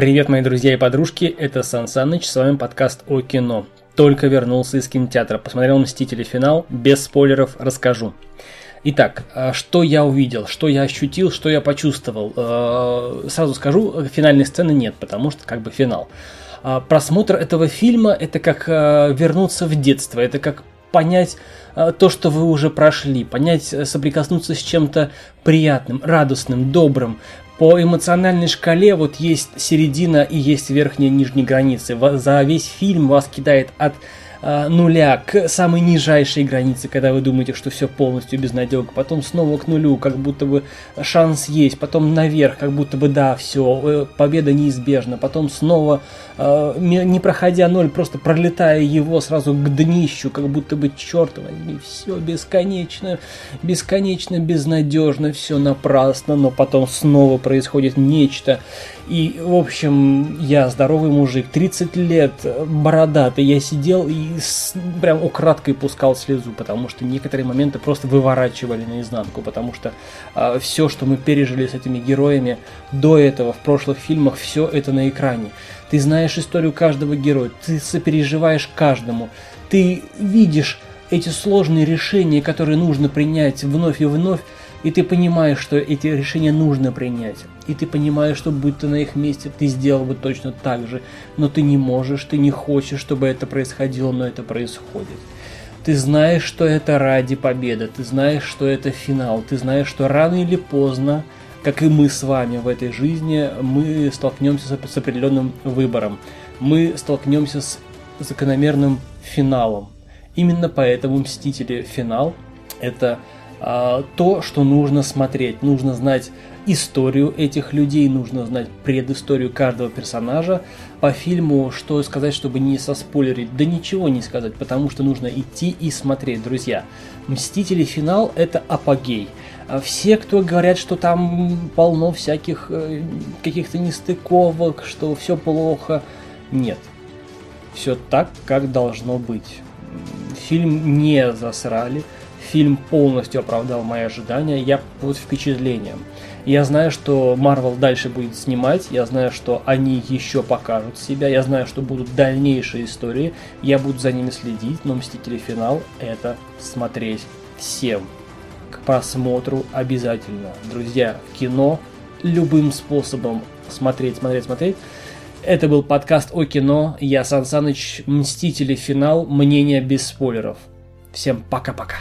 Привет, мои друзья и подружки, это Сан Саныч, с вами подкаст о кино. Только вернулся из кинотеатра, посмотрел «Мстители. Финал», без спойлеров расскажу. Итак, что я увидел, что я ощутил, что я почувствовал. Сразу скажу, финальной сцены нет, потому что как бы финал. Просмотр этого фильма – это как вернуться в детство, это как понять то, что вы уже прошли, понять, соприкоснуться с чем-то приятным, радостным, добрым. По эмоциональной шкале вот есть середина и есть верхняя и нижняя границы. За весь фильм вас кидает от нуля к самой нижайшей границе, когда вы думаете, что все полностью безнадега. Потом снова к нулю, как будто бы шанс есть. Потом наверх, как будто бы да, все, победа неизбежна. Потом снова, не проходя ноль, просто пролетая его сразу к днищу, как будто бы черт возьми, все бесконечно, бесконечно, безнадежно, все напрасно. Но потом снова происходит нечто. И, в общем, я здоровый мужик, 30 лет, бородатый, я сидел и прям украдкой пускал слезу, потому что некоторые моменты просто выворачивали наизнанку, потому что все, что мы пережили с этими героями до этого, в прошлых фильмах, все это на экране. Ты знаешь историю каждого героя, ты сопереживаешь каждому, ты видишь эти сложные решения, которые нужно принять вновь и вновь, и ты понимаешь, что эти решения нужно принять. И ты понимаешь, что будь ты на их месте, ты сделал бы точно так же. Но ты не можешь, ты не хочешь, чтобы это происходило, но это происходит. Ты знаешь, что это ради победы, ты знаешь, что это финал. Ты знаешь, что рано или поздно, как и мы с вами в этой жизни, мы столкнемся с определенным выбором. Мы столкнемся с закономерным финалом. Именно поэтому «Мстители. Финал» — это то, что нужно смотреть. Нужно знать историю этих людей, нужно знать предысторию каждого персонажа. По фильму что сказать, чтобы не соспойлерить? Да ничего не сказать, потому что нужно идти и смотреть, друзья. «Мстители. Финал» — это апогей. Все, кто говорят, что там полно всяких каких-то нестыковок, что все плохо, нет. Все так, как должно быть. Фильм не засрали. Фильм полностью оправдал мои ожидания, я под впечатлением. Я знаю, что Marvel дальше будет снимать, я знаю, что они еще покажут себя, я знаю, что будут дальнейшие истории, я буду за ними следить, но «Мстители. Финал» — это смотреть всем. К просмотру обязательно. Друзья, в кино любым способом смотреть, смотреть, смотреть. Это был подкаст о кино, я Сан Саныч, «Мстители. Финал», мнение без спойлеров. Всем пока-пока.